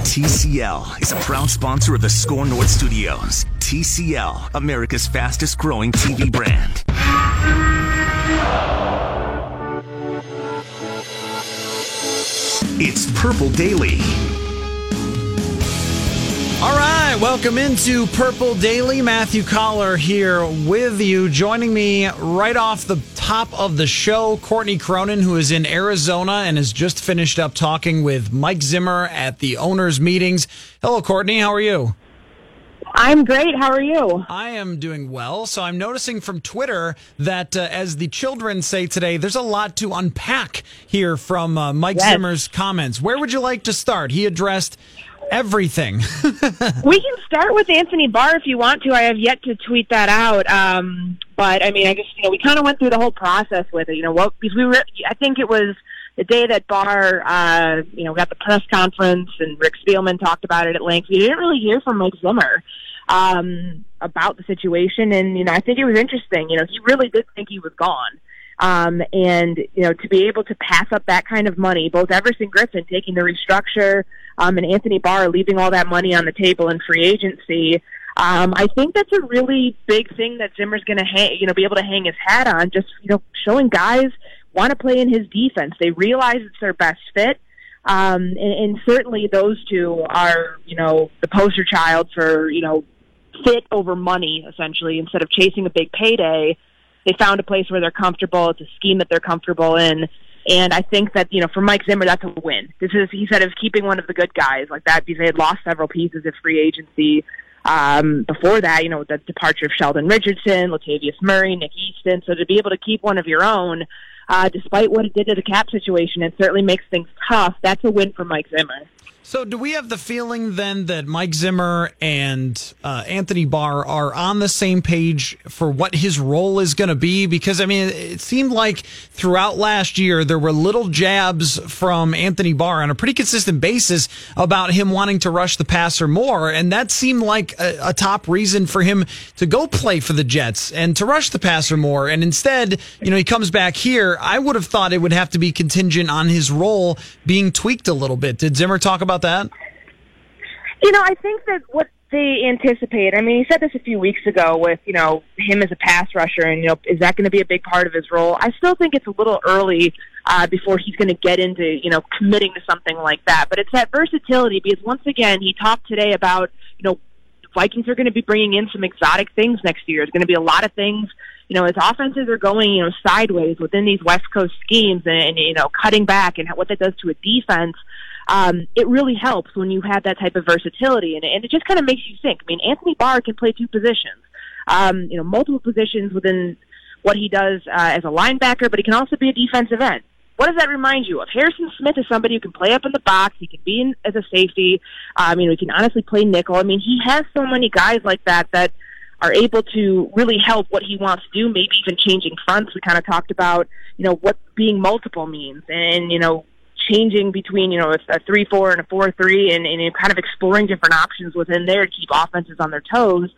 TCL is a proud sponsor of the Score North Studios. TCL, America's fastest growing TV brand. It's Purple Daily. All right, welcome into Purple Daily. Matthew Collar here with you. Joining me right off the top of the show, Courtney Cronin, who is in Arizona and has just finished up talking with Mike Zimmer at the owners' meetings. Hello, Courtney. How are you? I'm great. How are you? I am doing well. So I'm noticing from Twitter that, as the children say today, there's a lot to unpack here from Mike Zimmer's comments. Where would you like to start? He addressed everything. We can start with Anthony Barr if you want to. I have yet to tweet that out. But I mean, I guess, we kind of went through the whole process with it, because I think it was the day that Barr, got the press conference and Rick Spielman talked about it at length. We didn't really hear from Mike Zimmer about the situation. And, I think it was interesting. He really did think he was gone. And to be able to pass up that kind of money, both Everson Griffen taking the restructure, and Anthony Barr leaving all that money on the table in free agency, I think that's a really big thing that Zimmer's going to be able to hang his hat on, just, showing guys want to play in his defense. They realize it's their best fit. And certainly those two are, the poster child for, fit over money, essentially. Instead of chasing a big payday, they found a place where they're comfortable. It's a scheme that they're comfortable in. And I think that, for Mike Zimmer, that's a win. He said, it was keeping one of the good guys like that, because they had lost several pieces at free agency. Before that, with the departure of Sheldon Richardson, Latavius Murray, Nick Easton. So to be able to keep one of your own, despite what it did to the cap situation, it certainly makes things tough. That's a win for Mike Zimmer. So do we have the feeling then that Mike Zimmer and Anthony Barr are on the same page for what his role is going to be? Because, it seemed like throughout last year there were little jabs from Anthony Barr on a pretty consistent basis about him wanting to rush the passer more. And that seemed like a top reason for him to go play for the Jets and to rush the passer more. And instead, he comes back here. I would have thought it would have to be contingent on his role being tweaked a little bit. Did Zimmer talk about that? I think that what they anticipate, he said this a few weeks ago with, him as a pass rusher and, is that going to be a big part of his role? I still think it's a little early before he's going to get into, committing to something like that. But it's that versatility, because once again, he talked today about, Vikings are going to be bringing in some exotic things next year. It's going to be a lot of things, as offenses are going, sideways within these West Coast schemes and cutting back and what that does to a defense. It really helps when you have that type of versatility in it. And it just kind of makes you think. Anthony Barr can play two positions, multiple positions within what he does as a linebacker, but he can also be a defensive end. What does that remind you of? Harrison Smith is somebody who can play up in the box. He can be in as a safety. He can honestly play nickel. He has so many guys like that are able to really help what he wants to do, maybe even changing fronts. We kind of talked about, what being multiple means and, changing between, a 3-4 and a 4-3 and kind of exploring different options within there to keep offenses on their toes.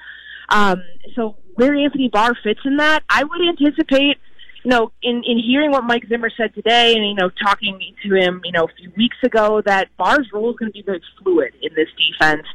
So where Anthony Barr fits in that, I would anticipate, in hearing what Mike Zimmer said today and, talking to him, a few weeks ago, that Barr's role is going to be very fluid in this defense,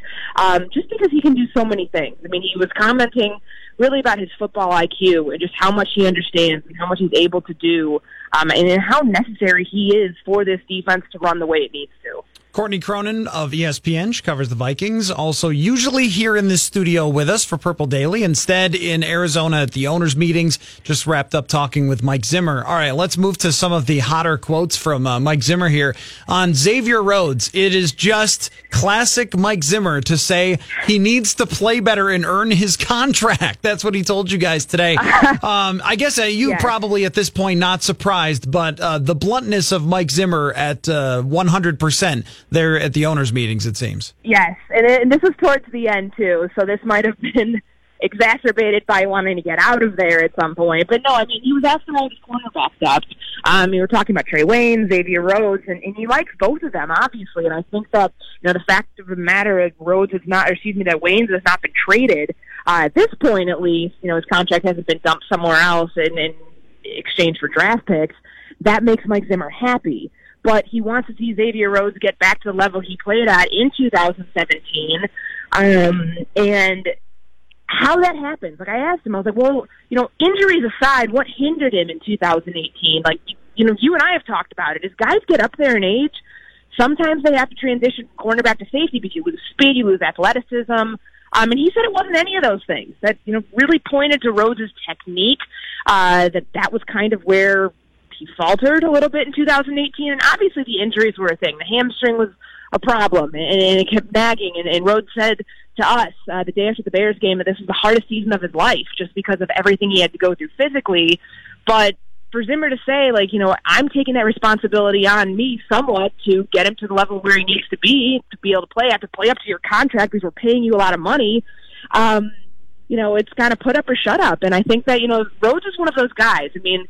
just because he can do so many things. He was commenting really about his football IQ and just how much he understands and how much he's able to do, and how necessary he is for this defense to run the way it needs to. Courtney Cronin of ESPN, she covers the Vikings, also usually here in this studio with us for Purple Daily, instead in Arizona at the owners' meetings, just wrapped up talking with Mike Zimmer. All right, let's move to some of the hotter quotes from Mike Zimmer here. On Xavier Rhodes, it is just classic Mike Zimmer to say he needs to play better and earn his contract. That's what he told you guys today. I guess you probably at this point not surprised, but the bluntness of Mike Zimmer at 100%. there at the owners' meetings, it seems. Yes, and this was towards the end, too, so this might have been exacerbated by wanting to get out of there at some point. But no, I mean, he was asked about his cornerback depth. You were talking about Trae Waynes, Xavier Rhodes, and he likes both of them, obviously. And I think that, you know, the fact of the matter is that Waynes has not been traded at this point, at least. You know, his contract hasn't been dumped somewhere else in exchange for draft picks. That makes Mike Zimmer happy. But he wants to see Xavier Rhodes get back to the level he played at in 2017. And how that happens, like I asked him, I was like, well, you know, injuries aside, what hindered him in 2018? Like, you know, you and I have talked about it. As guys get up there in age, sometimes they have to transition from cornerback to safety because you lose speed, you lose athleticism. And he said it wasn't any of those things that, you know, really pointed to Rhodes' technique, that was kind of where he faltered a little bit in 2018. And obviously the injuries were a thing. The hamstring was a problem, and it kept nagging. And Rhodes said to us the day after the Bears game that this was the hardest season of his life just because of everything he had to go through physically. But for Zimmer to say, like, you know, I'm taking that responsibility on me somewhat to get him to the level where he needs to be able to play. I have to play up to your contract because we're paying you a lot of money. You know, it's kind of put up or shut up. And I think that, you know, Rhodes is one of those guys. I mean,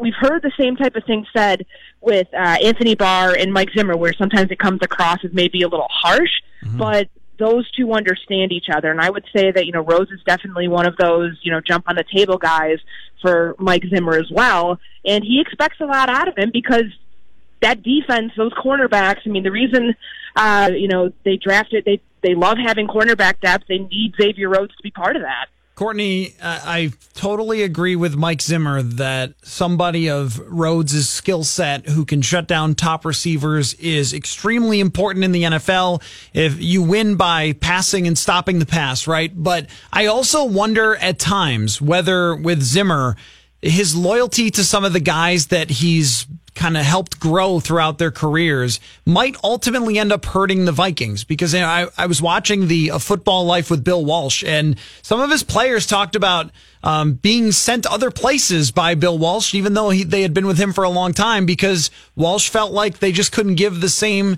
We've heard the same type of thing said with Anthony Barr and Mike Zimmer, where sometimes it comes across as maybe a little harsh, but those two understand each other. And I would say that, you know, Rhodes is definitely one of those, you know, jump on the table guys for Mike Zimmer as well. And he expects a lot out of him because that defense, those cornerbacks, I mean, the reason, you know, they drafted, they love having cornerback depth. They need Xavier Rhodes to be part of that. Courtney, I totally agree with Mike Zimmer that somebody of Rhodes' skill set who can shut down top receivers is extremely important in the NFL if you win by passing and stopping the pass, right? But I also wonder at times whether with Zimmer, his loyalty to some of the guys that he's kind of helped grow throughout their careers might ultimately end up hurting the Vikings, because, you know, I was watching the Football Life with Bill Walsh, and some of his players talked about being sent other places by Bill Walsh, even though they had been with him for a long time, because Walsh felt like they just couldn't give the same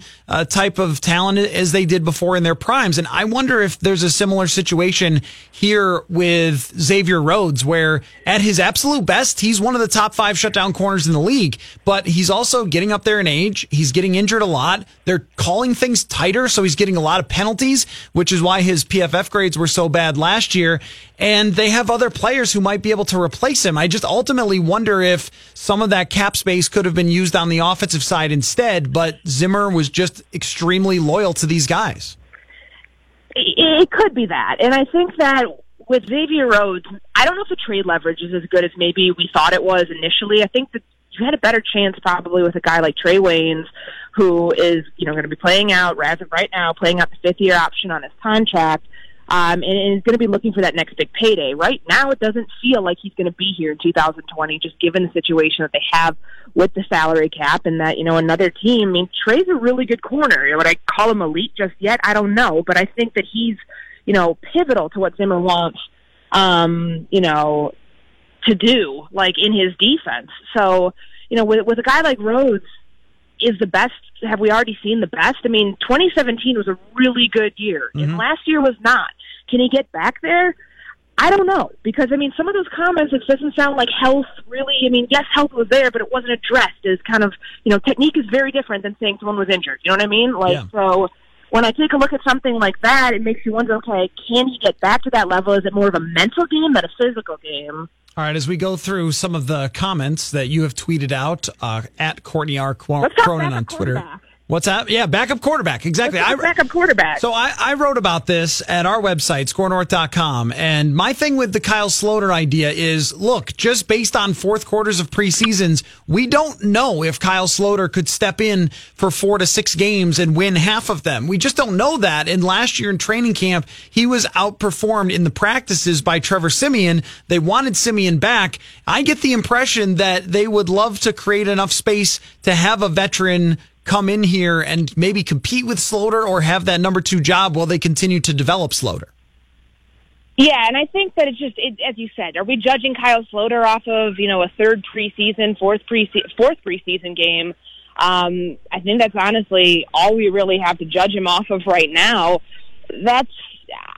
type of talent as they did before in their primes. And I wonder if there's a similar situation here with Xavier Rhodes, where at his absolute best, he's one of the top 5 shutdown corners in the league, but he's also getting up there in age. He's getting injured a lot. They're calling things tighter, so he's getting a lot of penalties, which is why his PFF grades were so bad last year. And they have other players who might be able to replace him. I just ultimately wonder if some of that cap space could have been used on the offensive side instead, but Zimmer was just extremely loyal to these guys. It could be that. And I think that with Xavier Rhodes, I don't know if the trade leverage is as good as maybe we thought it was initially. I think that you had a better chance probably with a guy like Trae Waynes, who is, you know, going to be playing out, as of right now, playing out the 5th-year option on his contract. And is going to be looking for that next big payday. Right now, it doesn't feel like he's going to be here in 2020, just given the situation that they have with the salary cap and that, you know, another team. I mean, Trae's a really good corner. Would I call him elite just yet? I don't know, but I think that he's, you know, pivotal to what Zimmer wants, you know, to do, like, in his defense. So, you know, with a guy like Rhodes, is the best? Have we already seen the best? I mean, 2017 was a really good year, and last year was not. Can he get back there? I don't know, because, I mean, some of those comments, it doesn't sound like health really, I mean, yes, health was there, but it wasn't addressed as kind of, you know, technique is very different than saying someone was injured. You know what I mean? Like, so when I take a look at something like that, it makes you wonder, okay, can he get back to that level? Is it more of a mental game than a physical game? All right, as we go through some of the comments that you have tweeted out, at Courtney R. Cronin on Twitter. What's that? Yeah, backup quarterback. Exactly. Backup quarterback. So I wrote about this at our website, scorenorth.com. And my thing with the Kyle Sloter idea is, look, just based on fourth quarters of preseasons, we don't know if Kyle Sloter could step in for 4 to 6 games and win half of them. We just don't know that. And last year in training camp, he was outperformed in the practices by Trevor Simeon. They wanted Simeon back. I get the impression that they would love to create enough space to have a veteran come in here and maybe compete with Sloter or have that number 2 job while they continue to develop Sloter. Yeah, and I think that it's just, as you said, are we judging Kyle Sloter off of, you know, a 3rd preseason, fourth preseason game? I think that's honestly all we really have to judge him off of right now.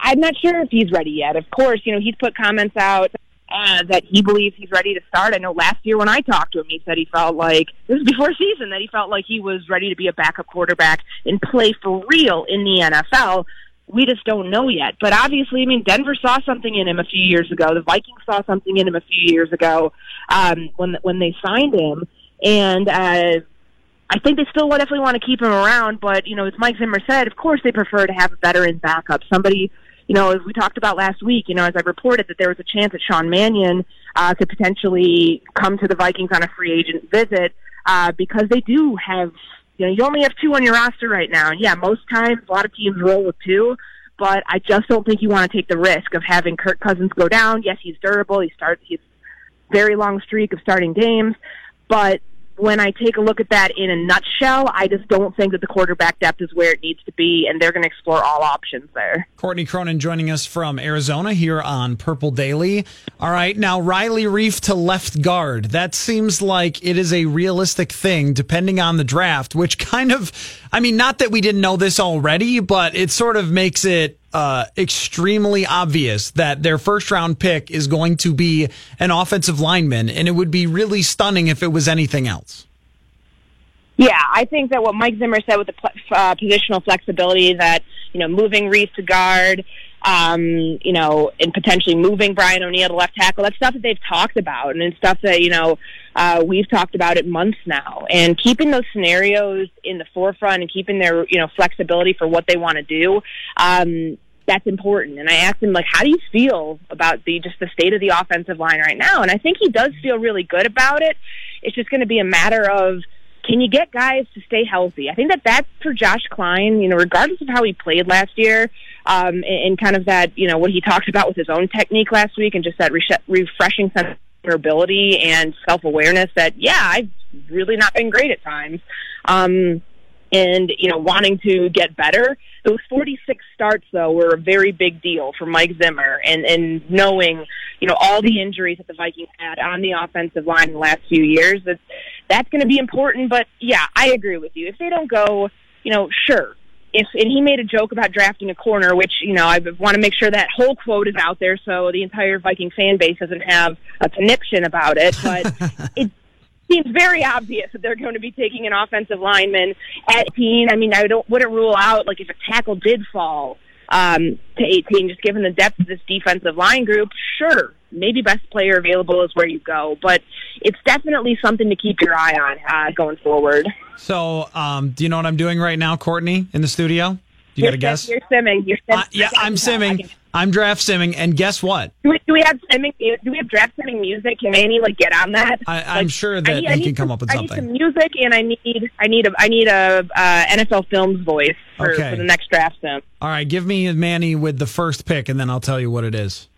I'm not sure if he's ready yet. Of course, you know, he's put comments out that he believes he's ready to start. I know last year when I talked to him, he said he felt like, this was before season, that he felt like he was ready to be a backup quarterback and play for real in the NFL. We just don't know yet. But obviously, I mean, Denver saw something in him a few years ago. The Vikings saw something in him a few years ago when they signed him. And I think they still definitely want to keep him around. But, you know, as Mike Zimmer said, of course they prefer to have a veteran backup. Somebody, you know, as we talked about last week, you know, as I reported that there was a chance that Sean Mannion could potentially come to the Vikings on a free agent visit because they do have, you know, you only have two on your roster right now. And, yeah, most times a lot of teams roll with two, but I just don't think you want to take the risk of having Kirk Cousins go down. Yes, he's durable. He's very long streak of starting games. But when I take a look at that in a nutshell, I just don't think that the quarterback depth is where it needs to be, and they're going to explore all options there. Courtney Cronin joining us from Arizona here on Purple Daily. All right, now Riley Reiff to left guard. That seems like it is a realistic thing depending on the draft, which kind of, I mean, not that we didn't know this already, but it sort of makes it extremely obvious that their first round pick is going to be an offensive lineman, and it would be really stunning if it was anything else. Yeah, I think that what Mike Zimmer said with the positional flexibility that, you know, moving Reiff to guard, you know, and potentially moving Brian O'Neill to left tackle, that's stuff that they've talked about, and it's stuff that, you know, we've talked about it months now. And keeping those scenarios in the forefront and keeping their, you know, flexibility for what they want to do, that's important. And I asked him, like, how do you feel about the state of the offensive line right now? And I think he does feel really good about it. It's just going to be a matter of, can you get guys to stay healthy? I think that that's for Josh Kline, you know, regardless of how he played last year, and kind of that, you know, what he talked about with his own technique last week and just that refreshing sense of vulnerability and self-awareness that, yeah, I've really not been great at times. And, you know, wanting to get better. Those 46 starts, though, were a very big deal for Mike Zimmer. And knowing, you know, all the injuries that the Vikings had on the offensive line in the last few years, that's going to be important. But, yeah, I agree with you. If they don't go, you know, sure. And he made a joke about drafting a corner, which, you know, I want to make sure that whole quote is out there so the entire Viking fan base doesn't have a conniption about it. But it seems very obvious that they're going to be taking an offensive lineman at 18. I mean, I wouldn't rule out, like, if a tackle did fall to 18, just given the depth of this defensive line group, sure, maybe best player available is where you go. But it's definitely something to keep your eye on going forward. So do you know what I'm doing right now, Courtney, in the studio? You got a guess? You're simming. Yeah, I'm simming. I'm draft simming, and guess what? Do we have simming? Do we have draft simming music? Can Annie get on that? I'm sure that he can come up with something. I need some music, and I need a NFL Films voice for the next draft sim. All right, give me Manny with the first pick, and then I'll tell you what it is.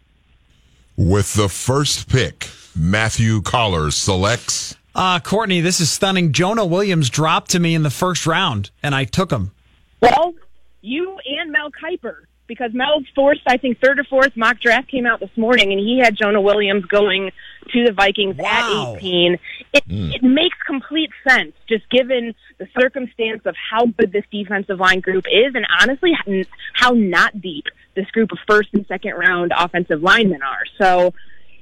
With the first pick, Matthew Collar selects. Courtney, this is stunning. Jonah Williams dropped to me in the first round, and I took him. Well, you and Mel Kiper. Because Mel's forced, I think, third or fourth mock draft came out this morning, and he had Jonah Williams going to the Vikings at 18. It makes complete sense, just given the circumstance of how good this defensive line group is, and honestly, how not deep this group of first and second round offensive linemen are. So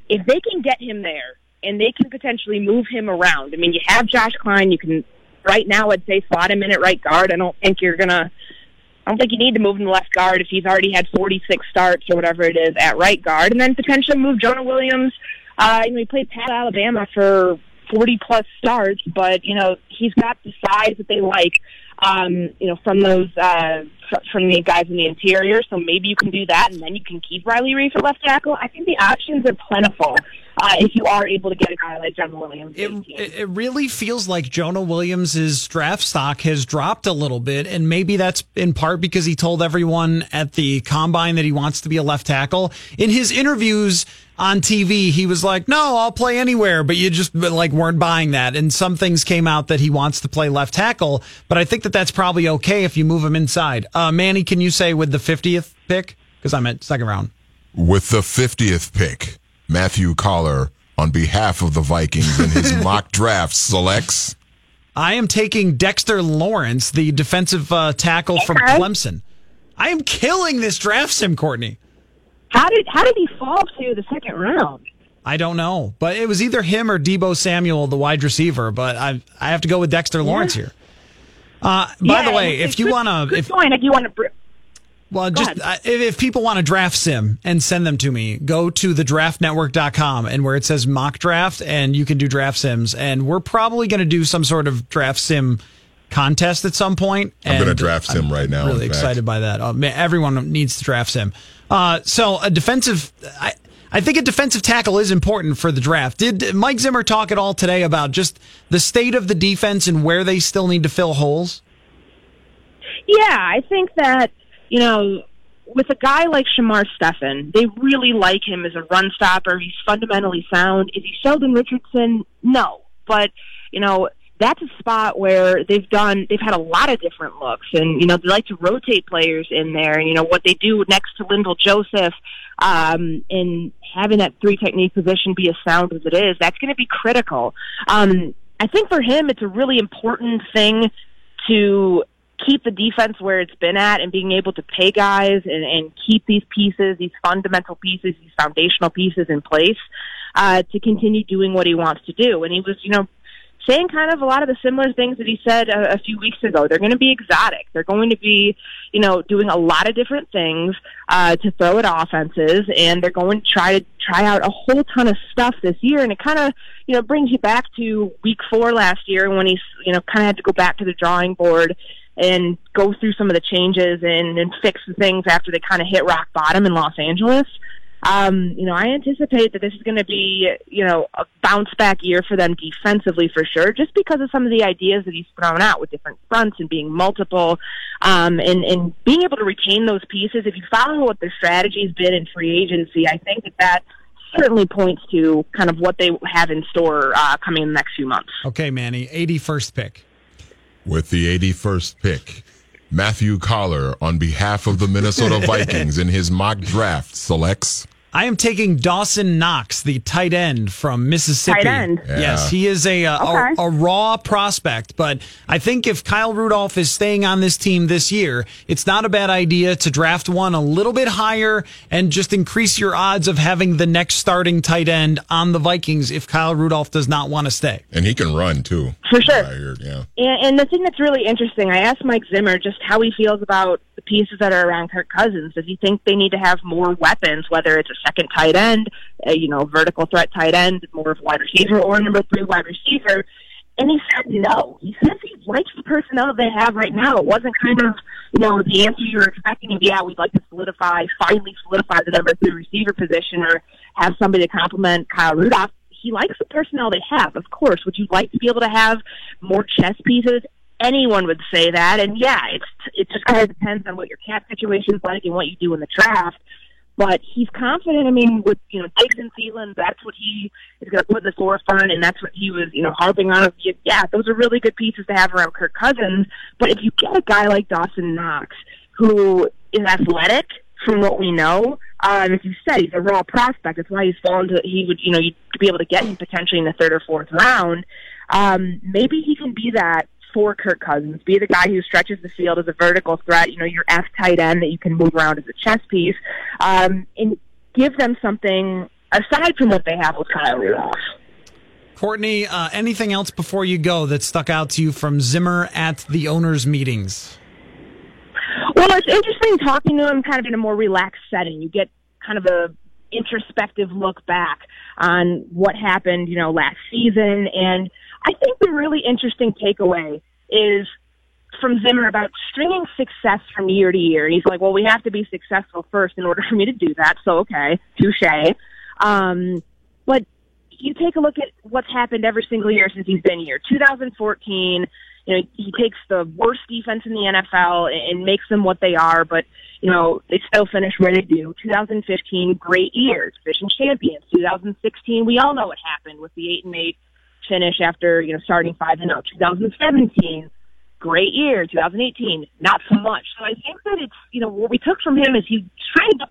if they can get him there, and they can potentially move him around, I mean, you have Josh Kline, you can, right now, I'd say, slot him in at right guard. I don't think you need to move him to left guard if he's already had 46 starts or whatever it is at right guard. And then potentially move Jonah Williams. You know, he played Pat Alabama for 40-plus starts, but, you know, he's got the size that they like, you know, from those from the guys in the interior. So maybe you can do that, and then you can keep Riley Reiff at left tackle. I think the options are plentiful. If you are able to get a guy like Jonah Williams. It really feels like Jonah Williams' draft stock has dropped a little bit, and maybe that's in part because he told everyone at the Combine that he wants to be a left tackle. In his interviews on TV, he was like, no, I'll play anywhere, but you just weren't buying that. And some things came out that he wants to play left tackle, but I think that that's probably okay if you move him inside. Manny, can you say with the 50th pick? Because I'm at second round. With the 50th pick, Matthew Collar, on behalf of the Vikings in his mock draft, selects. I am taking Dexter Lawrence, the defensive tackle from Clemson. I am killing this draft sim, Courtney. How did he fall to the second round? I don't know, but it was either him or Deebo Samuel, the wide receiver. But I have to go with Dexter Lawrence here. By the way, if you want to, if people want to draft sim and send them to me, go to thedraftnetwork.com and where it says mock draft, and you can do draft sims. And we're probably going to do some sort of draft sim contest at some point. I'm going to draft sim right now. I'm really excited by that. Oh, man, everyone needs to draft sim. I think a defensive tackle is important for the draft. Did Mike Zimmer talk at all today about just the state of the defense and where they still need to fill holes? Yeah, I think that, you know, with a guy like Shamar Stephen, they really like him as a run stopper. He's fundamentally sound. Is he Sheldon Richardson? No. But, you know, that's a spot where they've had a lot of different looks, and, you know, they like to rotate players in there, and, you know, what they do next to Linval Joseph, and having that three technique position be as sound as it is, that's going to be critical. I think for him, it's a really important thing to keep the defense where it's been at and being able to pay guys and keep these pieces, these fundamental pieces, these foundational pieces in place, to continue doing what he wants to do. And he was, you know, saying kind of a lot of the similar things that he said a few weeks ago. They're going to be exotic. They're going to be, you know, doing a lot of different things to throw at offenses, and they're going to try out a whole ton of stuff this year. And it kind of, you know, brings you back to week 4 last year when he, you know, kind of had to go back to the drawing board and go through some of the changes and fix the things after they kind of hit rock bottom in Los Angeles. You know, I anticipate that this is going to be, you know, a bounce back year for them defensively for sure, just because of some of the ideas that he's thrown out with different fronts and being multiple, and being able to retain those pieces. If you follow what their strategy has been in free agency, I think that certainly points to kind of what they have in store coming in the next few months. Okay, Manny, 81st pick. With the 81st pick, Matthew Collar, on behalf of the Minnesota Vikings, in his mock draft, selects... I am taking Dawson Knox, the tight end from Mississippi. Tight end. Yeah. Yes, he is a raw prospect, but I think if Kyle Rudolph is staying on this team this year, it's not a bad idea to draft one a little bit higher and just increase your odds of having the next starting tight end on the Vikings if Kyle Rudolph does not want to stay. And he can run, too. For sure. Yeah. And the thing that's really interesting, I asked Mike Zimmer just how he feels about the pieces that are around Kirk Cousins. Does he think they need to have more weapons, whether it's a second tight end, you know, vertical threat tight end, more of a wide receiver, or number 3 wide receiver? And he said no. He says he likes the personnel they have right now. It wasn't kind of, you know, the answer you were expecting to be, yeah, we'd like to finally solidify the number 3 receiver position or have somebody to complement Kyle Rudolph. He likes the personnel they have, of course. Would you like to be able to have more chess pieces? Anyone would say that. And, yeah, it just kind of depends on what your cap situation is like and what you do in the draft. But he's confident. I mean, with, you know, Diggs and Thielen, that's what he is going to put in the forefront, and that's what he was, you know, harping on. Yeah, those are really good pieces to have around Kirk Cousins. But if you get a guy like Dawson Knox, who is athletic, from what we know, as you said, he's a raw prospect. That's why he's fallen to. He would, you know, you'd be able to get him potentially in the 3rd or 4th round. Maybe he can be that for Kirk Cousins, be the guy who stretches the field as a vertical threat, you know, your F tight end that you can move around as a chess piece, and give them something aside from what they have with Kyle Rudolph. Courtney, anything else before you go that stuck out to you from Zimmer at the owners' meetings? Well, it's interesting talking to him kind of in a more relaxed setting. You get kind of a introspective look back on what happened, you know, last season, and I think the really interesting takeaway is from Zimmer about stringing success from year to year. He's like, well, we have to be successful first in order for me to do that. So, okay, touche. But you take a look at what's happened every single year since he's been here. 2014, you know, he takes the worst defense in the NFL and makes them what they are, but, you know, they still finish where they do. 2015, great year, division champions. 2016, we all know what happened with the 8-8 finish after, you know, starting 5-0. 2017, great year. 2018, not so much. So I think that it's, you know, what we took from him is he's trying to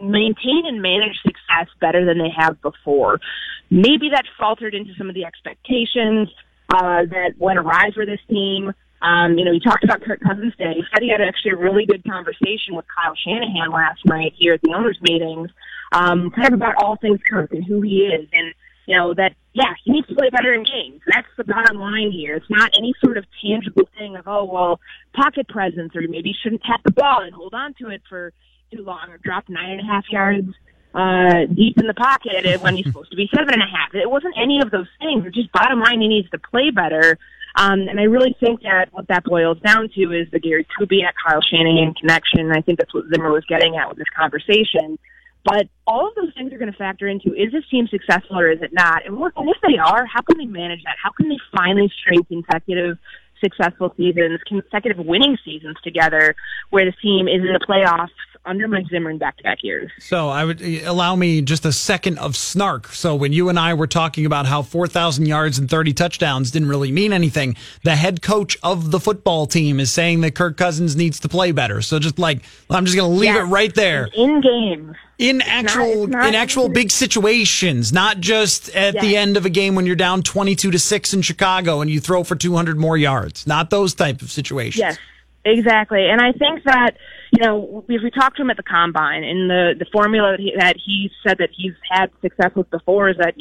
maintain and manage success better than they have before. Maybe that faltered into some of the expectations. that went awry for this team. You talked about Kirk Cousins today. He said he had actually a really good conversation with Kyle Shanahan last night here at the owners' meetings, kind of about all things Kirk and who he is. And, he needs to play better in games. That's the bottom line here. It's not any sort of tangible thing of, pocket presence, or maybe you shouldn't tap the ball and hold on to it for too long, or drop 9.5 yards deep in the pocket when he's supposed to be 7.5. It wasn't any of those things. It's just bottom line, he needs to play better. And I really think that what that boils down to is the Gary Kubiak, Kyle Shanahan connection. I think that's what Zimmer was getting at with this conversation. But all of those things are going to factor into, is this team successful or is it not? And if they are, how can they manage that? How can they finally string consecutive successful seasons, consecutive winning seasons together, where the team is in the playoffs under Mike Zimmer in back-to-back years? So I would allow me just a second of snark. So when you and I were talking about how 4,000 yards and 30 touchdowns didn't really mean anything, the head coach of the football team is saying that Kirk Cousins needs to play better. So I'm just going to leave it right there. In game. In actual big situations, not just at the end of a game when you're down 22-6 in Chicago and you throw for 200 more yards. Not those type of situations. Yes, exactly. And I think that, if we talked to him at the Combine, and the formula that he said that he's had success with before is that,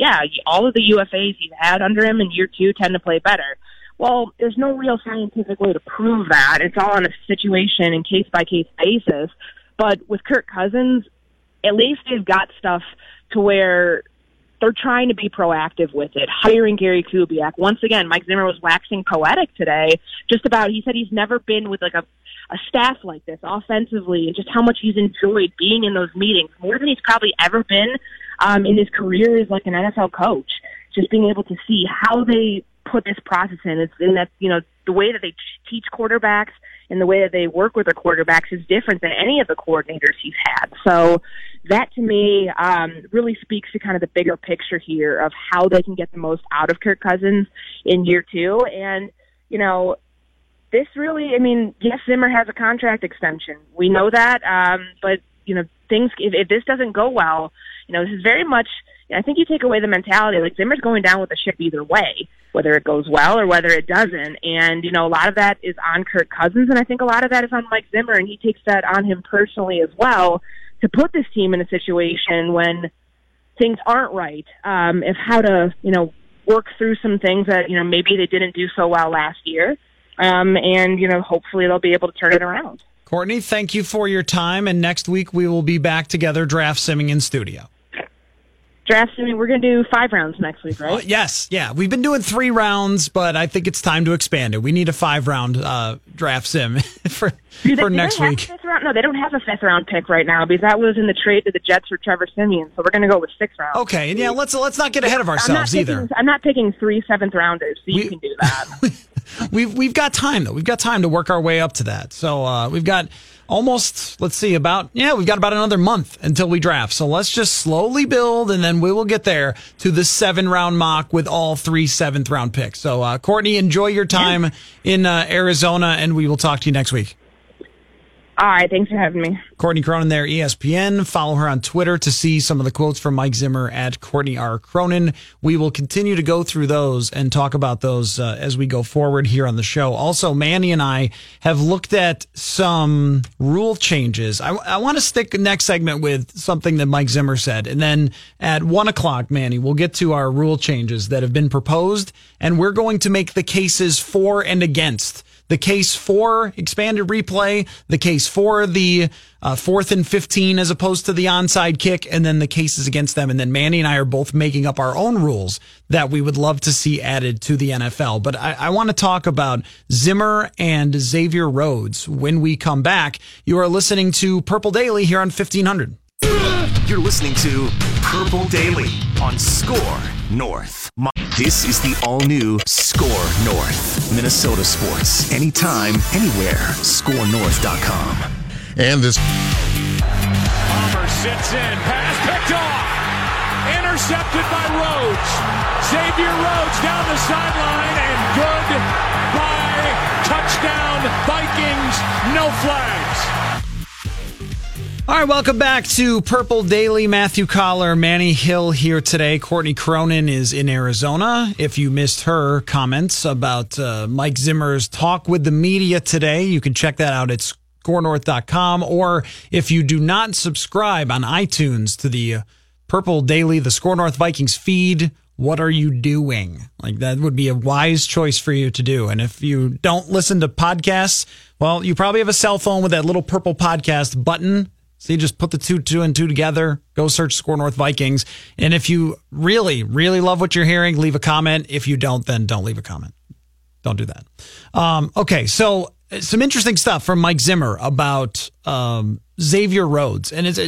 all of the UFAs he's had under him in year two tend to play better. Well, there's no real scientific way to prove that. It's all on a situation and case-by-case basis. But with Kirk Cousins, at least they've got stuff to where they're trying to be proactive with it, hiring Gary Kubiak. Once again, Mike Zimmer was waxing poetic today, just about, he said he's never been with a staff like this offensively, and just how much he's enjoyed being in those meetings, more than he's probably ever been in his career as an NFL coach, just being able to see how they put this process in. It's in that, the way that they teach quarterbacks and the way that they work with their quarterbacks is different than any of the coordinators he's had. So that, to me, really speaks to kind of the bigger picture here of how they can get the most out of Kirk Cousins in year two. And, this really, yes, Zimmer has a contract extension. We know that. But, things, if this doesn't go well, this is very much, I think you take away the mentality, Zimmer's going down with the ship either way, whether it goes well or whether it doesn't. And, a lot of that is on Kirk Cousins, and I think a lot of that is on Mike Zimmer, and he takes that on him personally as well to put this team in a situation when things aren't right, of how to, work through some things that, maybe they didn't do so well last year. And, hopefully they'll be able to turn it around. Courtney, thank you for your time, and next week we will be back together, Draft Simming in studio. We're going to do 5 rounds next week, right? Yes, yeah. We've been doing 3 rounds, but I think it's time to expand it. We need a 5-round draft sim for next week. No, they don't have a 5th round pick right now, because that was in the trade to the Jets for Trevor Simeon. So we're going to go with 6 rounds. Okay, and let's not get ahead of ourselves either. I'm not picking 3 7th rounders, so you can do that. We've got time though. We've got time to work our way up to that. So we've got. Almost, we've got about another month until we draft. So let's just slowly build, and then we will get there to the 7-round mock with all 3 7th-round picks. So, Courtney, enjoy your time in Arizona, and we will talk to you next week. All right, thanks for having me. Courtney Cronin there, ESPN. Follow her on Twitter to see some of the quotes from Mike Zimmer at Courtney R. Cronin. We will continue to go through those and talk about those as we go forward here on the show. Also, Manny and I have looked at some rule changes. I want to stick next segment with something that Mike Zimmer said. And then at 1 o'clock, Manny, we'll get to our rule changes that have been proposed. And we're going to make the cases for and against. The case for expanded replay, the case for the 4th and 15 as opposed to the onside kick, and then the cases against them. And then Manny and I are both making up our own rules that we would love to see added to the NFL. But I want to talk about Zimmer and Xavier Rhodes when we come back. You are listening to Purple Daily here on 1500. You're listening to Purple Daily on Score North. This is the all-new Score North. Minnesota sports. Anytime, anywhere. ScoreNorth.com. And this... Palmer sits in. Pass picked off. Intercepted by Rhodes. Xavier Rhodes down the sideline and good. Bye. Touchdown, Vikings. No flags. All right, welcome back to Purple Daily. Matthew Collar, Manny Hill here today. Courtney Cronin is in Arizona. If you missed her comments about Mike Zimmer's talk with the media today, you can check that out at scorenorth.com. Or if you do not subscribe on iTunes to the Purple Daily, the Score North Vikings feed, what are you doing? Like, that would be a wise choice for you to do. And if you don't listen to podcasts, well, you probably have a cell phone with that little purple podcast button. So you just put the two and two together, go search Score North Vikings. And if you really, really love what you're hearing, leave a comment. If you don't, then don't leave a comment. Don't do that. Okay, so some interesting stuff from Mike Zimmer about Xavier Rhodes. And it's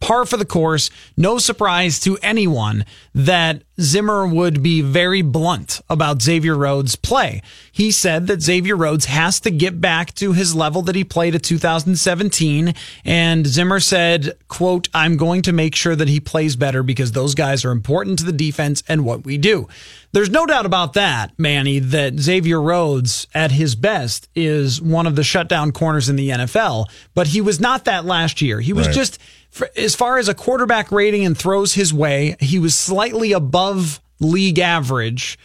par for the course, no surprise to anyone that Zimmer would be very blunt about Xavier Rhodes' play. He said that Xavier Rhodes has to get back to his level that he played at 2017, and Zimmer said, quote, "I'm going to make sure that he plays better because those guys are important to the defense and what we do." There's no doubt about that, Manny, that Xavier Rhodes at his best is one of the shutdown corners in the NFL, but he was not that last year. He was just... as far as a quarterback rating and throws his way, he was slightly above league average.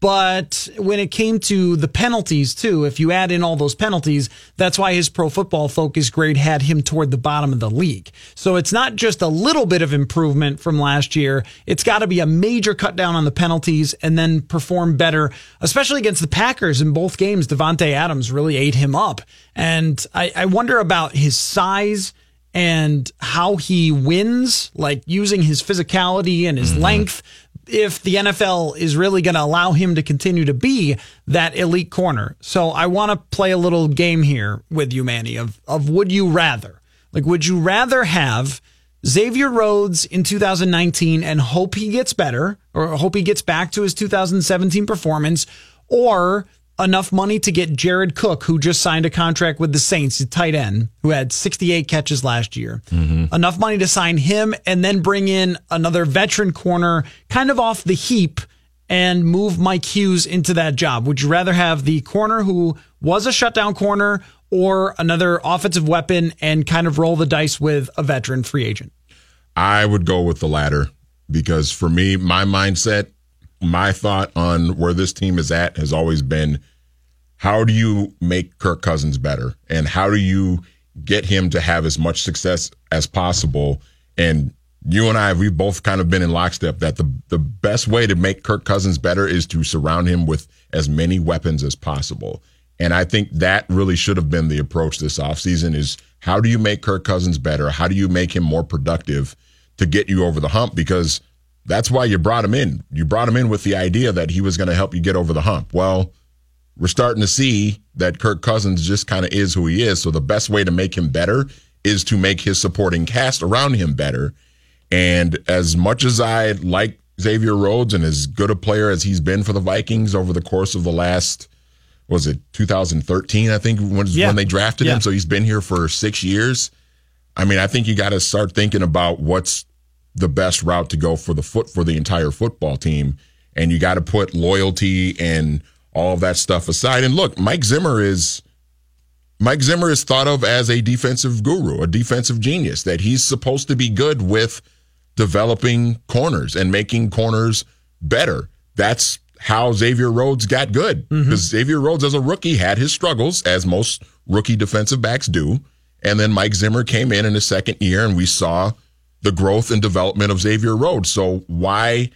But when it came to the penalties, too, if you add in all those penalties, that's why his Pro Football Focus grade had him toward the bottom of the league. So it's not just a little bit of improvement from last year. It's got to be a major cut down on the penalties and then perform better, especially against the Packers in both games. Devontae Adams really ate him up. And I wonder about his size and how he wins, like using his physicality and his length, if the NFL is really going to allow him to continue to be that elite corner. So I want to play a little game here with you, Manny, of would you rather? Like, would you rather have Xavier Rhodes in 2019 and hope he gets better, or hope he gets back to his 2017 performance, or enough money to get Jared Cook, who just signed a contract with the Saints, a tight end, who had 68 catches last year. Enough money to sign him and then bring in another veteran corner kind of off the heap and move Mike Hughes into that job. Would you rather have the corner who was a shutdown corner or another offensive weapon and kind of roll the dice with a veteran free agent? I would go with the latter, because for me, my mindset, my thought on where this team is at has always been, how do you make Kirk Cousins better? And how do you get him to have as much success as possible? And you and I, we've both kind of been in lockstep that the best way to make Kirk Cousins better is to surround him with as many weapons as possible. And I think that really should have been the approach this offseason, is how do you make Kirk Cousins better? How do you make him more productive to get you over the hump? Because that's why you brought him in. You brought him in with the idea that he was going to help you get over the hump. Well, we're starting to see that Kirk Cousins just kind of is who he is. So the best way to make him better is to make his supporting cast around him better. And as much as I like Xavier Rhodes and as good a player as he's been for the Vikings over the course of the last, was it 2013, I think, when they drafted him. So he's been here for 6 years. I mean, I think you got to start thinking about what's the best route to go for the entire football team. And you got to put loyalty and all of that stuff aside. And look, Mike Zimmer is thought of as a defensive guru, a defensive genius, that he's supposed to be good with developing corners and making corners better. That's how Xavier Rhodes got good, because Xavier Rhodes as a rookie had his struggles, as most rookie defensive backs do. And then Mike Zimmer came in his second year, and we saw the growth and development of Xavier Rhodes. So why,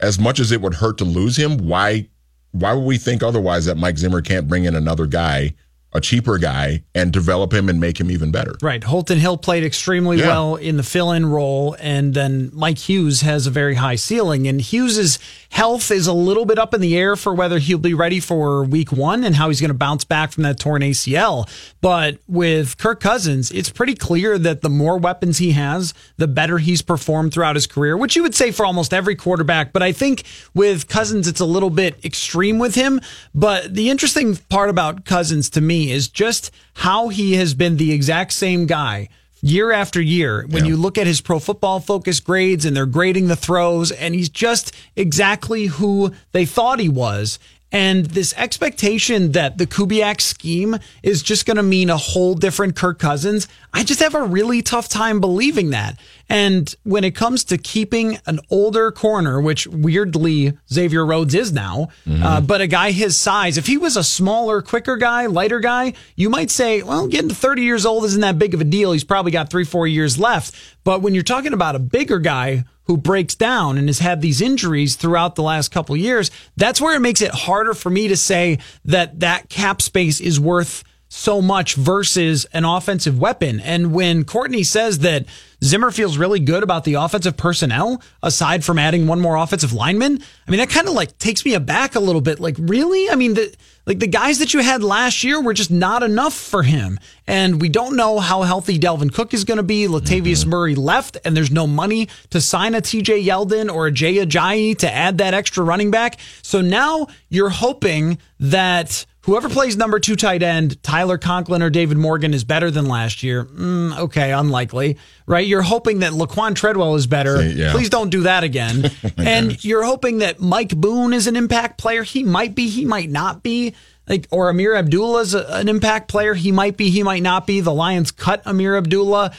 as much as it would hurt to lose him, why would we think otherwise that Mike Zimmer can't bring in another guy, a cheaper guy, and develop him and make him even better? Right. Holton Hill played extremely well in the fill-in role, and then Mike Hughes has a very high ceiling. And Hughes' health is a little bit up in the air for whether he'll be ready for week one and how he's going to bounce back from that torn ACL. But with Kirk Cousins, it's pretty clear that the more weapons he has, the better he's performed throughout his career, which you would say for almost every quarterback. But I think with Cousins, it's a little bit extreme with him. But the interesting part about Cousins to me is just how he has been the exact same guy year after year. When you look at his Pro Football Focus grades and they're grading the throws, and he's just exactly who they thought he was. And this expectation that the Kubiak scheme is just going to mean a whole different Kirk Cousins, I just have a really tough time believing that. And when it comes to keeping an older corner, which weirdly Xavier Rhodes is now, but a guy his size, if he was a smaller, quicker guy, lighter guy, you might say, well, getting to 30 years old isn't that big of a deal. He's probably got 3-4 years left. But when you're talking about a bigger guy who breaks down and has had these injuries throughout the last couple of years, that's where it makes it harder for me to say that that cap space is worth so much versus an offensive weapon. And when Courtney says that Zimmer feels really good about the offensive personnel, aside from adding one more offensive lineman, I mean, that kind of like takes me aback a little bit. Like, really? I mean, the guys that you had last year were just not enough for him. And we don't know how healthy Dalvin Cook is going to be. Latavius Murray left, and there's no money to sign a TJ Yeldon or a Jay Ajayi to add that extra running back. So now you're hoping that whoever plays number 2 tight end, Tyler Conklin or David Morgan, is better than last year. Okay, unlikely, right? You're hoping that Laquan Treadwell is better. Yeah. Please don't do that again. And you're hoping that Mike Boone is an impact player. He might be, he might not be. Like, or Ameer Abdullah is an impact player. He might be, he might not be. The Lions cut Ameer Abdullah.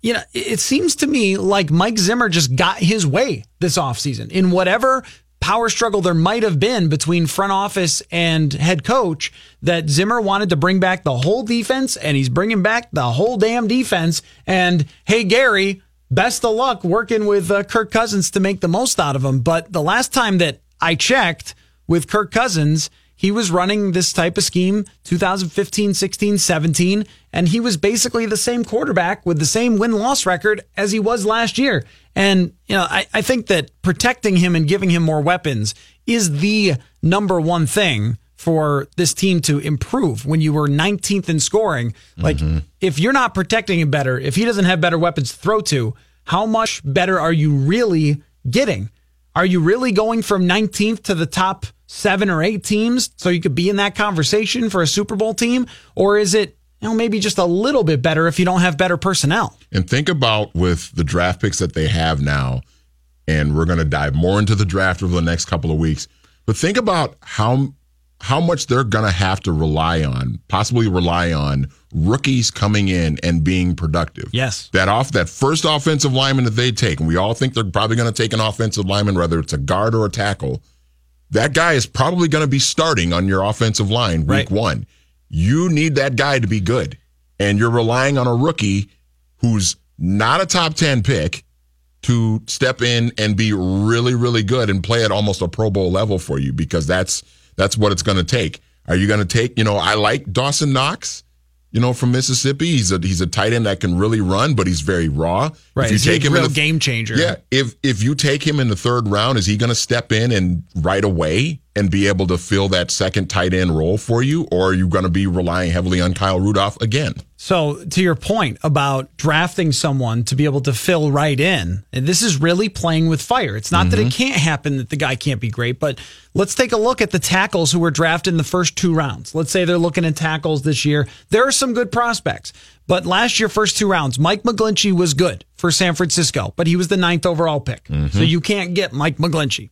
You know, it seems to me like Mike Zimmer just got his way this offseason in whatever power struggle there might have been between front office and head coach, that Zimmer wanted to bring back the whole defense, and he's bringing back the whole damn defense. And hey, Gary, best of luck working with Kirk Cousins to make the most out of him. But the last time that I checked with Kirk Cousins, he was running this type of scheme 2015, 16, 17, and he was basically the same quarterback with the same win-loss record as he was last year. And, you know, I think that protecting him and giving him more weapons is the number one thing for this team to improve. When you were 19th in scoring, like, if you're not protecting him better, if he doesn't have better weapons to throw to, how much better are you really getting? Are you really going from 19th to the top 7 or 8 teams so you could be in that conversation for a Super Bowl team? Or is it, you know, maybe just a little bit better if you don't have better personnel? And think about with the draft picks that they have now, and we're going to dive more into the draft over the next couple of weeks, but think about how much they're going to have to rely on rookies coming in and being productive. Yes. That first offensive lineman that they take, and we all think they're probably going to take an offensive lineman, whether it's a guard or a tackle, that guy is probably going to be starting on your offensive line week one. You need that guy to be good, and you're relying on a rookie who's not a top 10 pick to step in and be really, really good and play at almost a Pro Bowl level for you, because that's what it's going to take. Are you going to take, you know, I like Dawson Knox, you know, from Mississippi. He's a tight end that can really run, but he's very raw. Right, if you take him, a real game changer. Yeah, if you take him in the third round, is he going to step in and right away and be able to fill that second tight end role for you, or are you going to be relying heavily on Kyle Rudolph again? So to your point about drafting someone to be able to fill right in, and this is really playing with fire. It's not that it can't happen, that the guy can't be great, but let's take a look at the tackles who were drafted in the first 2 rounds. Let's say they're looking at tackles this year. There are some good prospects, but last year, first 2 rounds, Mike McGlinchey was good for San Francisco, but he was the 9th overall pick. So you can't get Mike McGlinchey.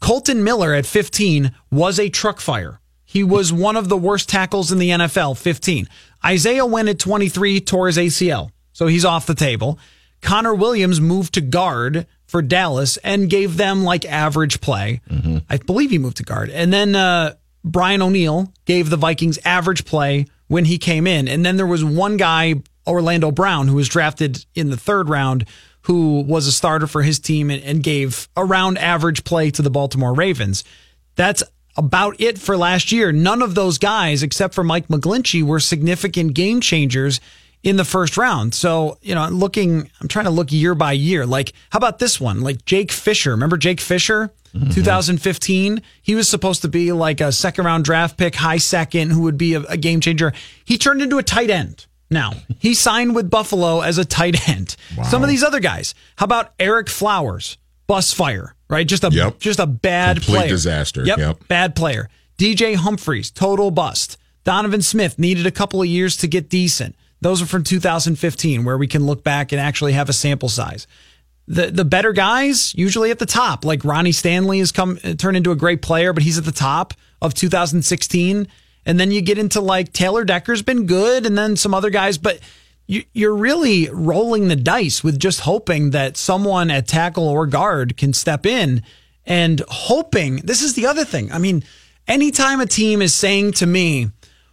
Colton Miller at 15 was a truck fire. He was one of the worst tackles in the NFL, 15. Isaiah Wynn at 23 tore his ACL, so he's off the table. Connor Williams moved to guard for Dallas and gave them like average play. I believe he moved to guard. And then Brian O'Neill gave the Vikings average play when he came in. And then there was one guy, Orlando Brown, who was drafted in the 3rd round, who was a starter for his team and gave around average play to the Baltimore Ravens. That's about it for last year. None of those guys, except for Mike McGlinchey, were significant game changers in the first round. So, you know, I'm trying to look year by year. Like, how about this one? Like Jake Fisher. Remember Jake Fisher? 2015, he was supposed to be like a 2nd round draft pick, high 2nd, who would be a game changer. He turned into a tight end. Now, he signed with Buffalo as a tight end. Wow. Some of these other guys. How about Eric Flowers? Bus fire, right? Just a bad complete player. Disaster. Yep, bad player. DJ Humphries, total bust. Donovan Smith needed a couple of years to get decent. Those are from 2015, where we can look back and actually have a sample size. The better guys, usually at the top, like Ronnie Stanley has turned into a great player, but he's at the top. of 2016. And then you get into like Taylor Decker's been good and then some other guys, but you're really rolling the dice with just hoping that someone at tackle or guard can step in and hoping. This is the other thing. I mean, anytime a team is saying to me,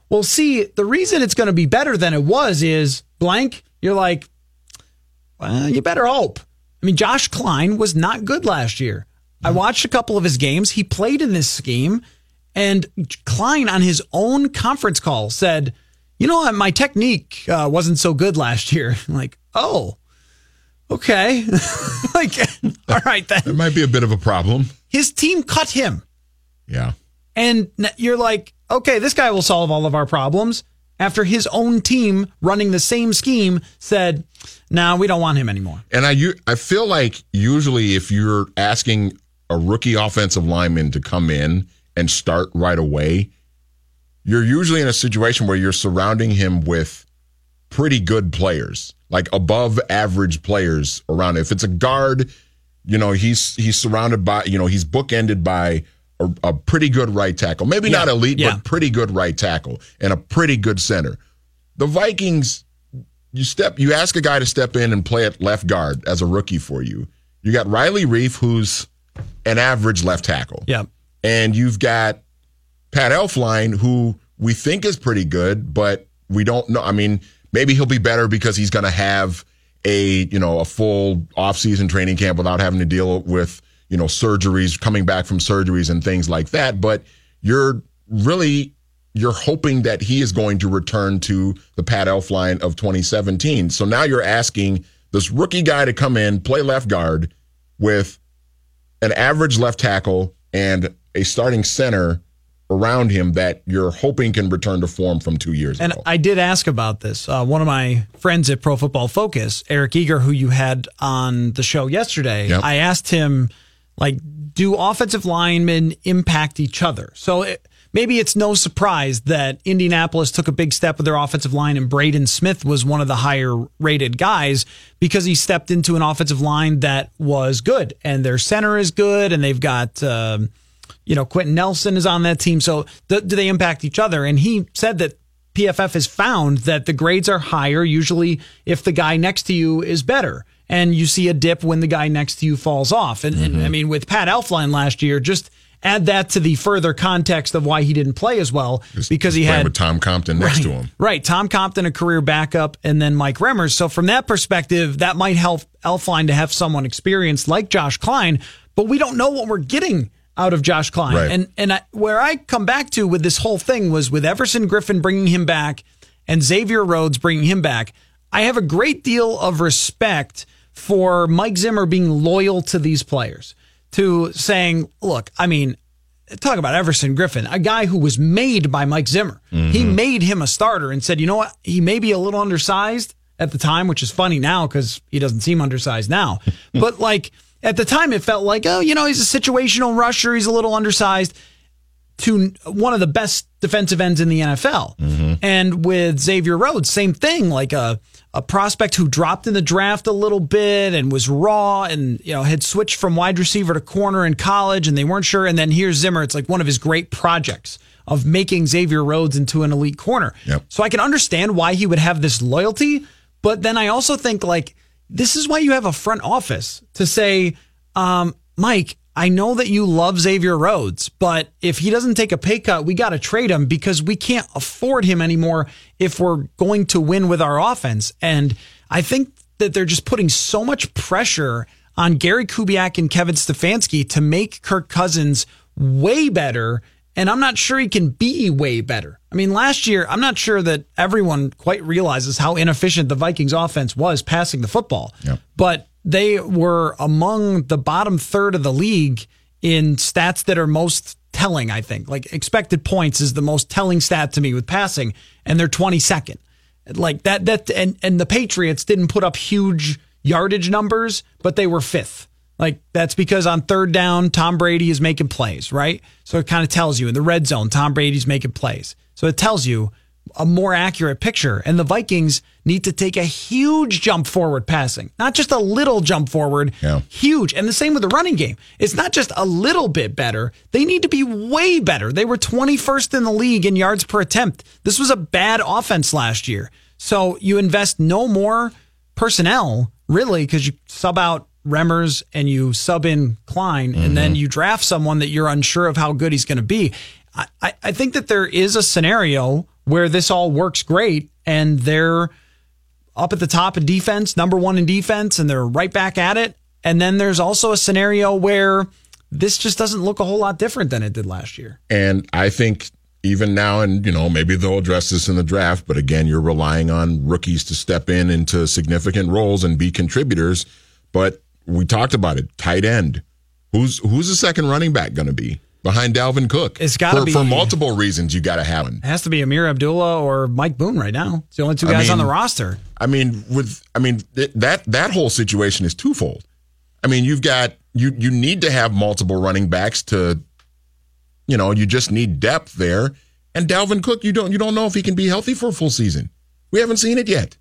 well, see, the reason it's going to be better than it was is blank, you're like, well, you better hope. I mean, Josh Kline was not good last year. I watched a couple of his games. He played in this scheme, and Kline on his own conference call said, you know what, my technique wasn't so good last year. I'm like, oh, okay. Like, all right, then. There might be a bit of a problem. His team cut him. Yeah. And you're like, okay, this guy will solve all of our problems. After his own team running the same scheme said, no, we don't want him anymore. And I feel like usually if you're asking a rookie offensive lineman to come in and start right away, you're usually in a situation where you're surrounding him with pretty good players, like above average players around. If it's a guard, you know, he's surrounded by, you know, he's bookended by a pretty good right tackle. Maybe not elite, but pretty good right tackle and a pretty good center. The Vikings, you ask a guy to step in and play at left guard as a rookie for you. You got Riley Reiff, who's an average left tackle. Yeah. And you've got Pat Elflein, who we think is pretty good, but we don't know. I mean, maybe he'll be better because he's going to have a full offseason training camp without having to deal with, you know, surgeries, coming back from surgeries and things like that. But you're hoping that he is going to return to the Pat Elflein of 2017. So now you're asking this rookie guy to come in, play left guard with an average left tackle and a starting center around him that you're hoping can return to form from 2 years ago. And I did ask about this. One of my friends at Pro Football Focus, Eric Eager, who you had on the show yesterday, I asked him, like, do offensive linemen impact each other? So maybe it's no surprise that Indianapolis took a big step with their offensive line, and Braden Smith was one of the higher-rated guys because he stepped into an offensive line that was good, and their center is good, and they've got, Quentin Nelson is on that team. So do they impact each other? And he said that PFF has found that the grades are higher, usually if the guy next to you is better. And you see a dip when the guy next to you falls off. And I mean, with Pat Elflein last year, just add that to the further context of why he didn't play as well, because he had with Tom Compton next to him. Right. Tom Compton, a career backup, and then Mike Remmers. So from that perspective, that might help Elflein to have someone experienced like Josh Kline, but we don't know what we're getting out of Josh Kline. Right. And where I come back to with this whole thing was with Everson Griffen bringing him back and Xavier Rhodes bringing him back. I have a great deal of respect for Mike Zimmer being loyal to these players, to saying, look, I mean, talk about Everson Griffen, a guy who was made by Mike Zimmer. Mm-hmm. He made him a starter and said, you know what, he may be a little undersized at the time, which is funny now because he doesn't seem undersized now. But like at the time, it felt like, oh, you know, he's a situational rusher. He's a little undersized to one of the best defensive ends in the NFL. Mm-hmm. And with Xavier Rhodes, same thing, like a prospect who dropped in the draft a little bit and was raw and, you know, had switched from wide receiver to corner in college and they weren't sure. And then here's Zimmer. It's like one of his great projects of making Xavier Rhodes into an elite corner. Yep. So I can understand why he would have this loyalty. But then I also think, like, this is why you have a front office to say, Mike, I know that you love Xavier Rhodes, but if he doesn't take a pay cut, we got to trade him because we can't afford him anymore if we're going to win with our offense. And I think that they're just putting so much pressure on Gary Kubiak and Kevin Stefanski to make Kirk Cousins way better. And I'm not sure he can be way better. I mean, last year, I'm not sure that everyone quite realizes how inefficient the Vikings offense was passing the football. Yep. But they were among the bottom third of the league in stats that are most telling, I think. Like, expected points is the most telling stat to me with passing, and they're 22nd. Like that and the Patriots didn't put up huge yardage numbers, but they were fifth. Like, that's because on third down, Tom Brady is making plays, right? So it kind of tells you in the red zone, Tom Brady's making plays. So it tells you a more accurate picture. And the Vikings need to take a huge jump forward passing, not just a little jump forward, huge. And the same with the running game. It's not just a little bit better. They need to be way better. They were 21st in the league in yards per attempt. This was a bad offense last year. So you invest no more personnel, really, because you sub out Remmers and you sub in Kline, and then you draft someone that you're unsure of how good he's going to be. I think that there is a scenario where this all works great and they're up at the top of defense, number one in defense, and they're right back at it. And then there's also a scenario where this just doesn't look a whole lot different than it did last year. And I think even now, and you know, maybe they'll address this in the draft, but again, you're relying on rookies to step in into significant roles and be contributors. But we talked about it, tight end. Who's the second running back going to be behind Dalvin Cook? It's got to be, for multiple reasons. You got to have him. It has to be Ameer Abdullah or Mike Boone right now. It's the only two guys on the roster. That whole situation is twofold. I mean, you've got you need to have multiple running backs to, you know, you just need depth there. And Dalvin Cook, you don't know if he can be healthy for a full season. We haven't seen it yet.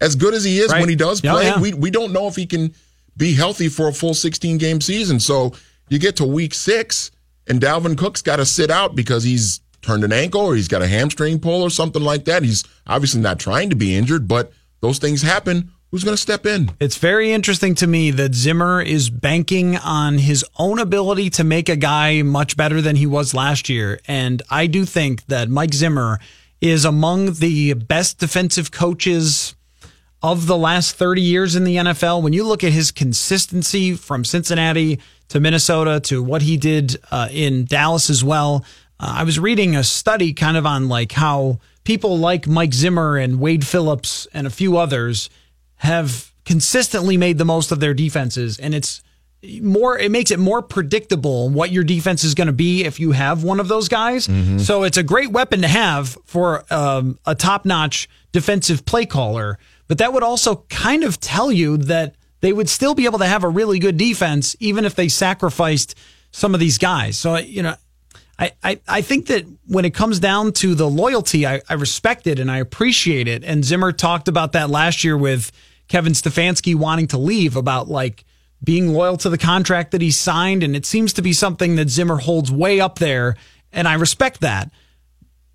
As good as he is when he does play, we don't know if he can be healthy for a full 16-game season. So you get to week 6, and Dalvin Cook's got to sit out because he's turned an ankle or he's got a hamstring pull or something like that. He's obviously not trying to be injured, but those things happen. Who's going to step in? It's very interesting to me that Zimmer is banking on his own ability to make a guy much better than he was last year. And I do think that Mike Zimmer is among the best defensive coaches of the last 30 years in the NFL. When you look at his consistency from Cincinnati to Minnesota to what he did in Dallas as well, I was reading a study kind of on like how people like Mike Zimmer and Wade Phillips and a few others have consistently made the most of their defenses. And it makes it more predictable what your defense is going to be if you have one of those guys. Mm-hmm. So it's a great weapon to have for a top-notch defensive play caller. But that would also kind of tell you that they would still be able to have a really good defense, even if they sacrificed some of these guys. So, you know, I think that when it comes down to the loyalty, I respect it and I appreciate it. And Zimmer talked about that last year with Kevin Stefanski wanting to leave, about like being loyal to the contract that he signed. And it seems to be something that Zimmer holds way up there. And I respect that.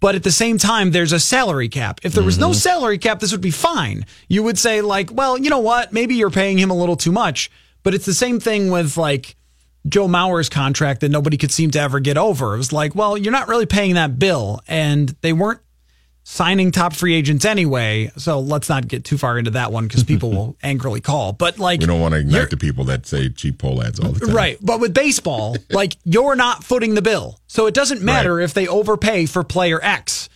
But at the same time, there's a salary cap. If there was no salary cap, this would be fine. You would say like, well, you know what? Maybe you're paying him a little too much. But it's the same thing with like Joe Mauer's contract that nobody could seem to ever get over. It was like, well, you're not really paying that bill. And they weren't signing top free agents anyway. So let's not get too far into that one because people will angrily call. But like, we don't want to ignite the people that say cheap poll ads all the time. Right. But with baseball, like you're not footing the bill. So it doesn't matter if they overpay for player X.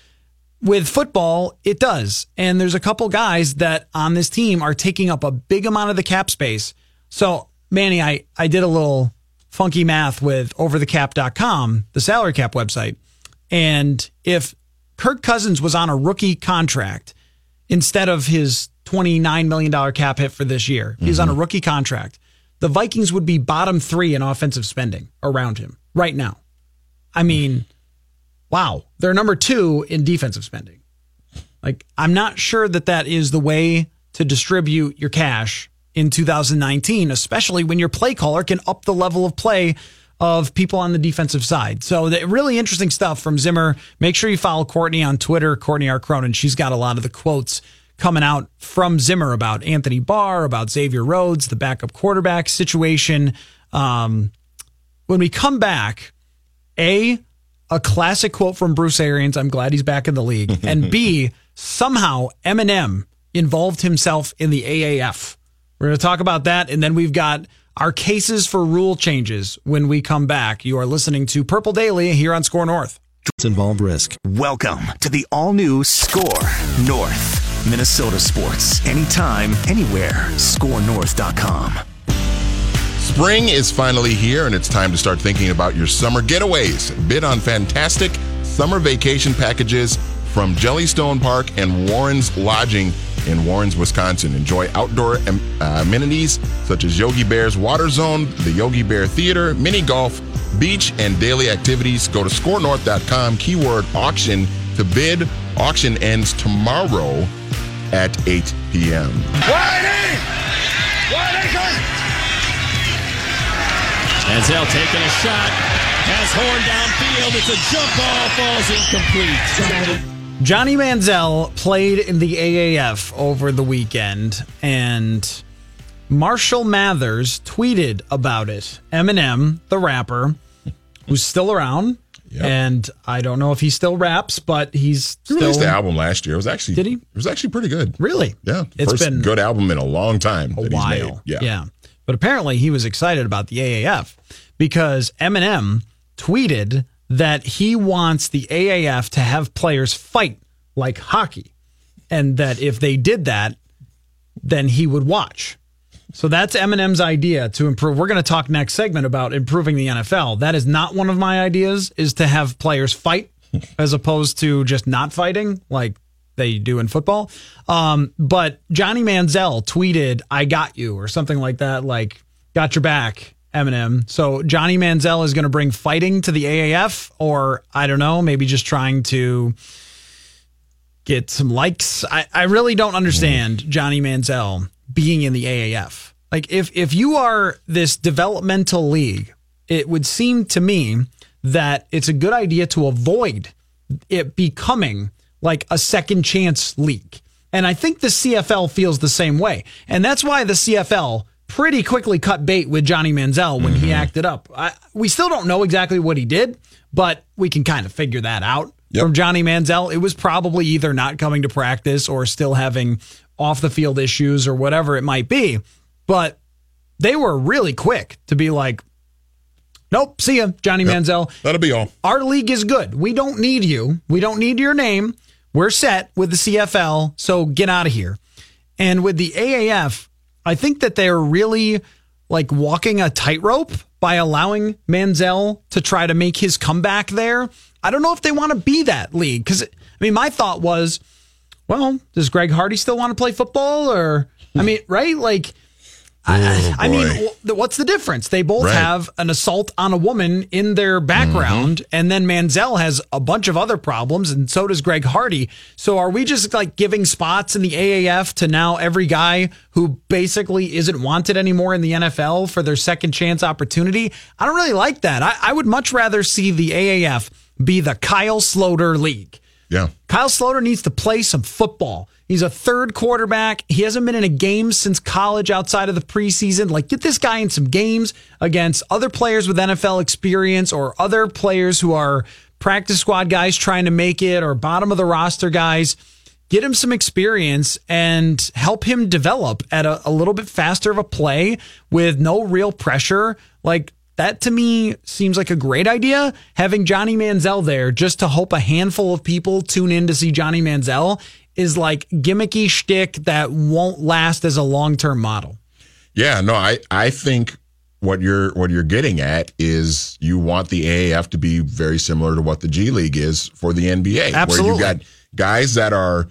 With football, it does. And there's a couple guys that on this team are taking up a big amount of the cap space. So, Manny, I did a little funky math with overthecap.com, the salary cap website. And if Kirk Cousins was on a rookie contract instead of his $29 million cap hit for this year, he's on a rookie contract, the Vikings would be bottom 3 in offensive spending around him right now. I mean, wow. They're number 2 in defensive spending. Like, I'm not sure that is the way to distribute your cash in 2019, especially when your play caller can up the level of play of people on the defensive side. So really interesting stuff from Zimmer. Make sure you follow Courtney on Twitter, Courtney R. Cronin. She's got a lot of the quotes coming out from Zimmer about Anthony Barr, about Xavier Rhodes, the backup quarterback situation. When we come back, A classic quote from Bruce Arians, I'm glad he's back in the league, and B, somehow Eminem involved himself in the AAF. We're going to talk about that, and then we've got our cases for rule changes when we come back. You are listening to Purple Daily here on Score North. Involved risk. Welcome to the all-new Score North. Minnesota sports, anytime, anywhere. ScoreNorth.com. Spring is finally here, and it's time to start thinking about your summer getaways. Bid on fantastic summer vacation packages from Jellystone Park and Warren's Lodging in Warren's, Wisconsin. Enjoy outdoor amenities such as Yogi Bear's Water Zone, the Yogi Bear Theater, mini golf, beach, and daily activities. Go to scorenorth.com, keyword auction, the bid. Auction ends tomorrow at 8 p.m. Manziel taking a shot, has Horn downfield, it's a jump ball, falls incomplete. Johnny Manziel played in the AAF over the weekend, and Marshall Mathers tweeted about it. Eminem, the rapper, who's still around, yep. And I don't know if he still raps, but he's still... He released the album last year. It was actually pretty good. Really? Yeah. It's first been good album in a long time that he's made. Yeah. But apparently he was excited about the AAF because Eminem tweeted that he wants the AAF to have players fight like hockey, and that if they did that, then he would watch. So that's Eminem's idea to improve. We're going to talk next segment about improving the NFL. That is not one of my ideas, is to have players fight as opposed to just not fighting like they do in football. But Johnny Manziel tweeted, "I got you," or something like that, like, "Got your back, Eminem." So Johnny Manziel is going to bring fighting to the AAF, or I don't know, maybe just trying to get some likes. I really don't understand Johnny Manziel being in the AAF. Like, if you are this developmental league, it would seem to me that it's a good idea to avoid it becoming like a second chance league. And I think the CFL feels the same way. And that's why the CFL pretty quickly cut bait with Johnny Manziel when he acted up. We still don't know exactly what he did, but we can kind of figure that out from Johnny Manziel. It was probably either not coming to practice or still having off the field issues or whatever it might be. But they were really quick to be like, "Nope, see ya, Johnny Manziel. That'll be all. Our league is good. We don't need you. We don't need your name. We're set with the CFL, so get out of here." And with the AAF, I think that they're really like walking a tightrope by allowing Manziel to try to make his comeback there. I don't know if they want to be that league, because, I mean, my thought was, well, does Greg Hardy still want to play football? Or, I mean, right? Like, I mean, what's the difference? They both have an assault on a woman in their background, and then Manziel has a bunch of other problems, and so does Greg Hardy. So are we just like giving spots in the AAF to now every guy who basically isn't wanted anymore in the NFL for their second chance opportunity? I don't really like that. I would much rather see the AAF be the Kyle Sloter League. Yeah, Kyle Sloter needs to play some football. He's a third quarterback. He hasn't been in a game since college outside of the preseason. Like, get this guy in some games against other players with NFL experience or other players who are practice squad guys trying to make it or bottom of the roster guys. Get him some experience and help him develop at a little bit faster of a play with no real pressure. Like, that to me seems like a great idea. Having Johnny Manziel there just to hope a handful of people tune in to see Johnny Manziel is like gimmicky shtick that won't last as a long-term model. Yeah, no, I think what you're getting at is you want the AAF to be very similar to what the G League is for the NBA. Absolutely. Where you've got guys that are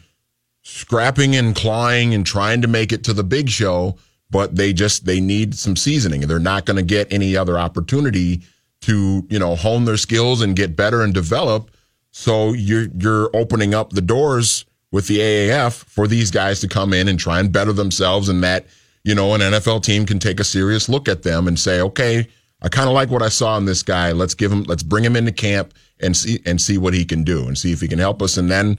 scrapping and clawing and trying to make it to the big show, but they need some seasoning, and they're not going to get any other opportunity to, you know, hone their skills and get better and develop. So you're opening up the doors with the AAF for these guys to come in and try and better themselves, and that, you know, an NFL team can take a serious look at them and say, okay, I kind of like what I saw in this guy. Let's bring him into camp and see what he can do and see if he can help us. And then,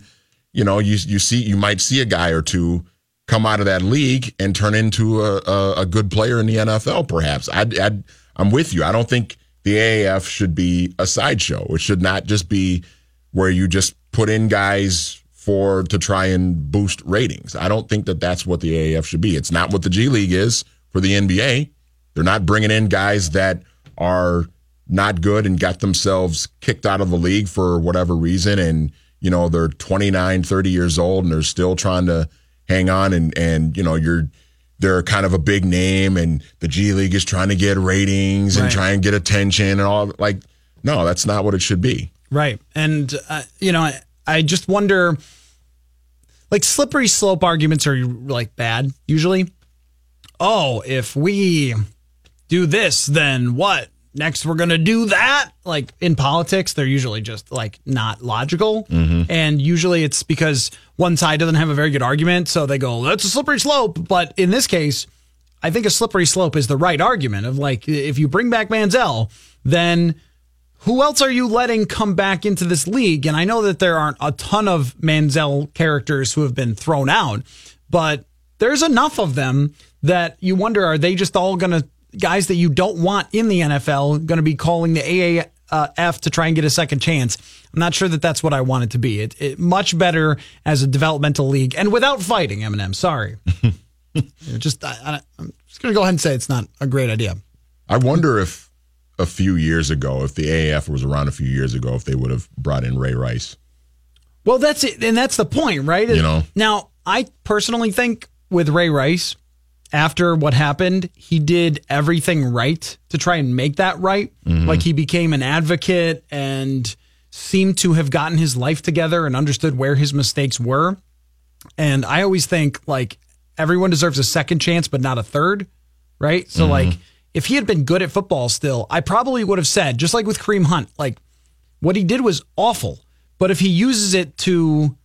you know, you might see a guy or two come out of that league and turn into a good player in the NFL, perhaps. I'm with you. I don't think the AAF should be a sideshow. It should not just be where you just put in guys to try and boost ratings. I don't think that's what the AAF should be. It's not what the G League is for the NBA. They're not bringing in guys that are not good and got themselves kicked out of the league for whatever reason, and, you know, they're 29, 30 years old and they're still trying to hang on, and you know, they're kind of a big name, and the G League is trying to get ratings and try and get attention and all. Like, no, that's not what it should be. Right. And, you know, I just wonder, like, slippery slope arguments are like bad usually. Oh, if we do this, then what? next we're going to do that. Like in politics, they're usually just like not logical. Mm-hmm. And usually it's because one side doesn't have a very good argument. So they go, that's a slippery slope. But in this case, I think a slippery slope is the right argument of like, if you bring back Manziel, then who else are you letting come back into this league? And I know that there aren't a ton of Manziel characters who have been thrown out, but there's enough of them that you wonder, are they just all going to, guys that you don't want in the NFL, going to be calling the AAF to try and get a second chance? I'm not sure that that's what I want it to be. It much better as a developmental league and without fighting, Eminem. Sorry. I'm just going to go ahead and say it's not a great idea. I wonder if a few years ago, if the AAF was around a few years ago, if they would have brought in Ray Rice. Well, that's it. And that's the point, right? You know? Now, I personally think with Ray Rice, after what happened, he did everything right to try and make that right. Mm-hmm. Like he became an advocate and seemed to have gotten his life together and understood where his mistakes were. And I always think like, everyone deserves a second chance, but not a third, right? So, like, if he had been good at football still, I probably would have said, just like with Kareem Hunt, like, what he did was awful. But if he uses it to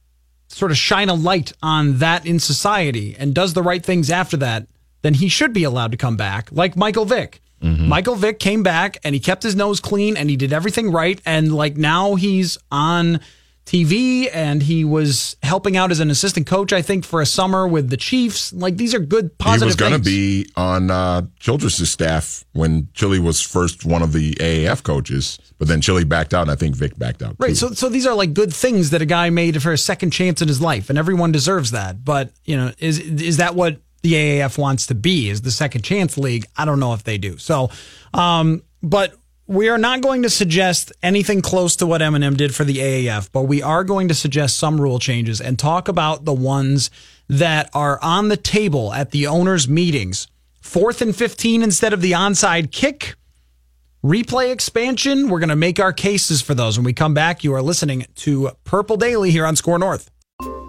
sort of shine a light on that in society and does the right things after that, then he should be allowed to come back, like Michael Vick. Mm-hmm. Michael Vick came back, and he kept his nose clean, and he did everything right, and, like, now he's on TV, and he was helping out as an assistant coach, I think, for a summer with the Chiefs. Like, these are good, positive things. He was going to be on Childress's staff when Chili was first one of the AAF coaches, but then Chili backed out, and I think Vic backed out, too. Right, so these are, like, good things that a guy made for a second chance in his life, and everyone deserves that. But, you know, is that what the AAF wants to be, is the second chance league? I don't know if they do. So, but we are not going to suggest anything close to what Eminem did for the AAF, but we are going to suggest some rule changes and talk about the ones that are on the table at the owners' meetings. 4th and 15 instead of the onside kick. Replay expansion. We're going to make our cases for those. When we come back, you are listening to Purple Daily here on Score North.